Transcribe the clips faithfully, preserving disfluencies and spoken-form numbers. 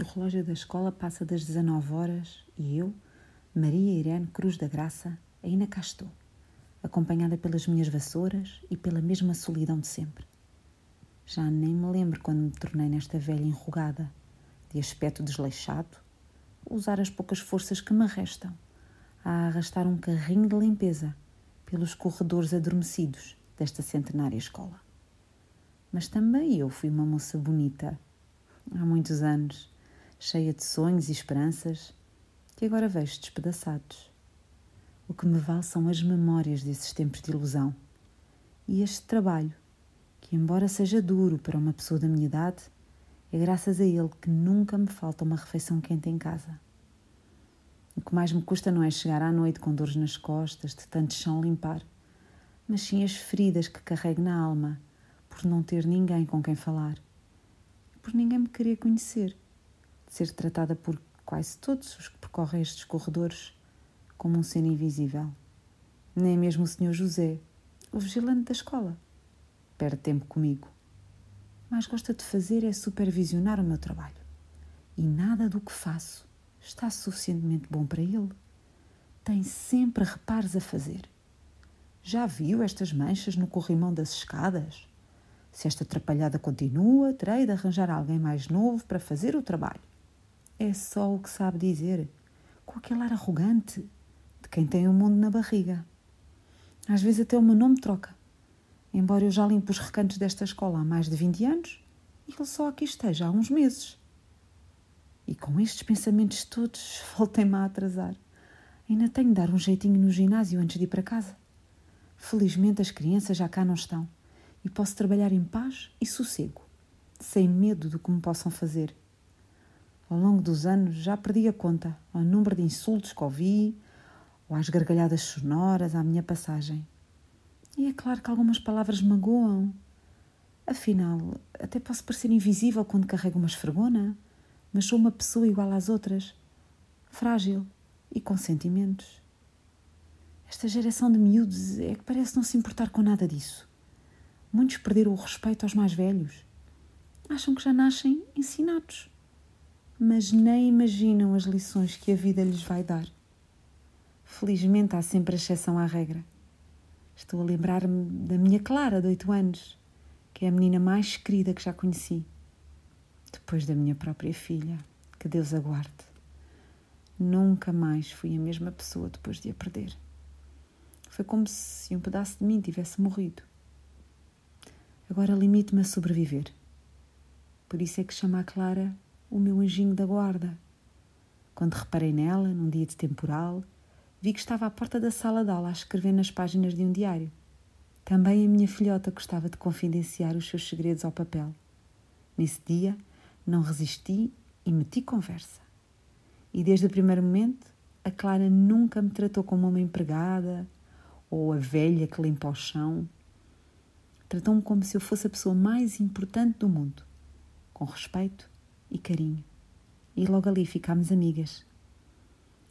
O relógio da escola passa das dezanove horas e eu, Maria Irene Cruz da Graça, ainda cá estou, acompanhada pelas minhas vassouras e pela mesma solidão de sempre. Já nem me lembro quando me tornei nesta velha enrugada, de aspecto desleixado, usar as poucas forças que me restam a arrastar um carrinho de limpeza pelos corredores adormecidos desta centenária escola. Mas também eu fui uma moça bonita, há muitos anos, cheia de sonhos e esperanças, que agora vejo despedaçados. O que me vale são as memórias desses tempos de ilusão e este trabalho, que embora seja duro para uma pessoa da minha idade, é graças a ele que nunca me falta uma refeição quente em casa. O que mais me custa não é chegar à noite com dores nas costas de tanto chão limpar, mas sim as feridas que carrego na alma por não ter ninguém com quem falar, por ninguém me querer conhecer, de ser tratada por quase todos os que percorrem estes corredores como um ser invisível. Nem mesmo o senhor José, o vigilante da escola, perde tempo comigo. Mas gosta de fazer é supervisionar o meu trabalho. E nada do que faço está suficientemente bom para ele. Tem sempre reparos a fazer. Já viu estas manchas no corrimão das escadas? Se esta atrapalhada continua, terei de arranjar alguém mais novo para fazer o trabalho. É só o que sabe dizer, com aquele ar arrogante de quem tem o mundo na barriga. Às vezes até o meu nome troca. Embora eu já limpo os recantos desta escola há mais de vinte anos, ele só aqui esteja há uns meses. E com estes pensamentos todos, voltei-me a atrasar. Ainda tenho de dar um jeitinho no ginásio antes de ir para casa. Felizmente as crianças já cá não estão e posso trabalhar em paz e sossego, sem medo do que me possam fazer. Ao longo dos anos já perdi a conta ao número de insultos que ouvi ou às gargalhadas sonoras à minha passagem. E é claro que algumas palavras magoam. Afinal, até posso parecer invisível quando carrego uma esfregona, mas sou uma pessoa igual às outras, frágil e com sentimentos. Esta geração de miúdos é que parece não se importar com nada disso. Muitos perderam o respeito aos mais velhos. Acham que já nascem ensinados, mas nem imaginam as lições que a vida lhes vai dar. Felizmente há sempre exceção à regra. Estou a lembrar-me da minha Clara, de oito anos, que é a menina mais querida que já conheci, depois da minha própria filha, que Deus a guarde. Nunca mais fui a mesma pessoa depois de a perder. Foi como se um pedaço de mim tivesse morrido. Agora limito-me a sobreviver. Por isso é que chamo a Clara o meu anjinho da guarda. Quando reparei nela, num dia de temporal, vi que estava à porta da sala de aula a escrever nas páginas de um diário. Também a minha filhota gostava de confidenciar os seus segredos ao papel. Nesse dia, não resisti e meti conversa. E desde o primeiro momento, a Clara nunca me tratou como uma empregada ou a velha que limpa o chão. Tratou-me como se eu fosse a pessoa mais importante do mundo, com respeito e carinho. E logo ali ficámos amigas.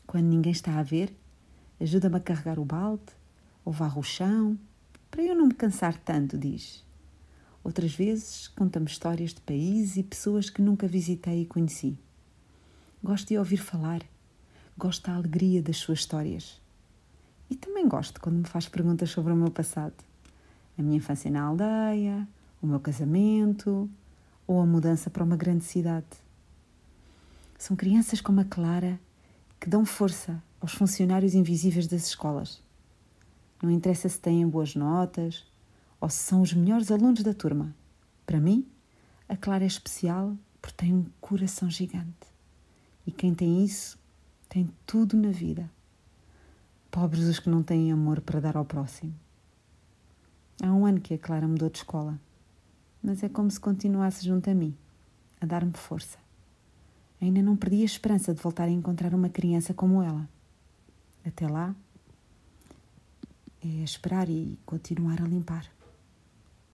Quando ninguém está a ver, ajuda-me a carregar o balde ou varro o chão, para eu não me cansar tanto, diz. Outras vezes, conta-me histórias de países e pessoas que nunca visitei e conheci. Gosto de ouvir falar, gosto da alegria das suas histórias. E também gosto quando me faz perguntas sobre o meu passado, a minha infância na aldeia, o meu casamento ou a mudança para uma grande cidade. São crianças como a Clara que dão força aos funcionários invisíveis das escolas. Não interessa se têm boas notas ou se são os melhores alunos da turma. Para mim, a Clara é especial porque tem um coração gigante. E quem tem isso, tem tudo na vida. Pobres os que não têm amor para dar ao próximo. Há um ano que a Clara mudou de escola, mas é como se continuasse junto a mim, a dar-me força. Ainda não perdi a esperança de voltar a encontrar uma criança como ela. Até lá, é esperar e continuar a limpar.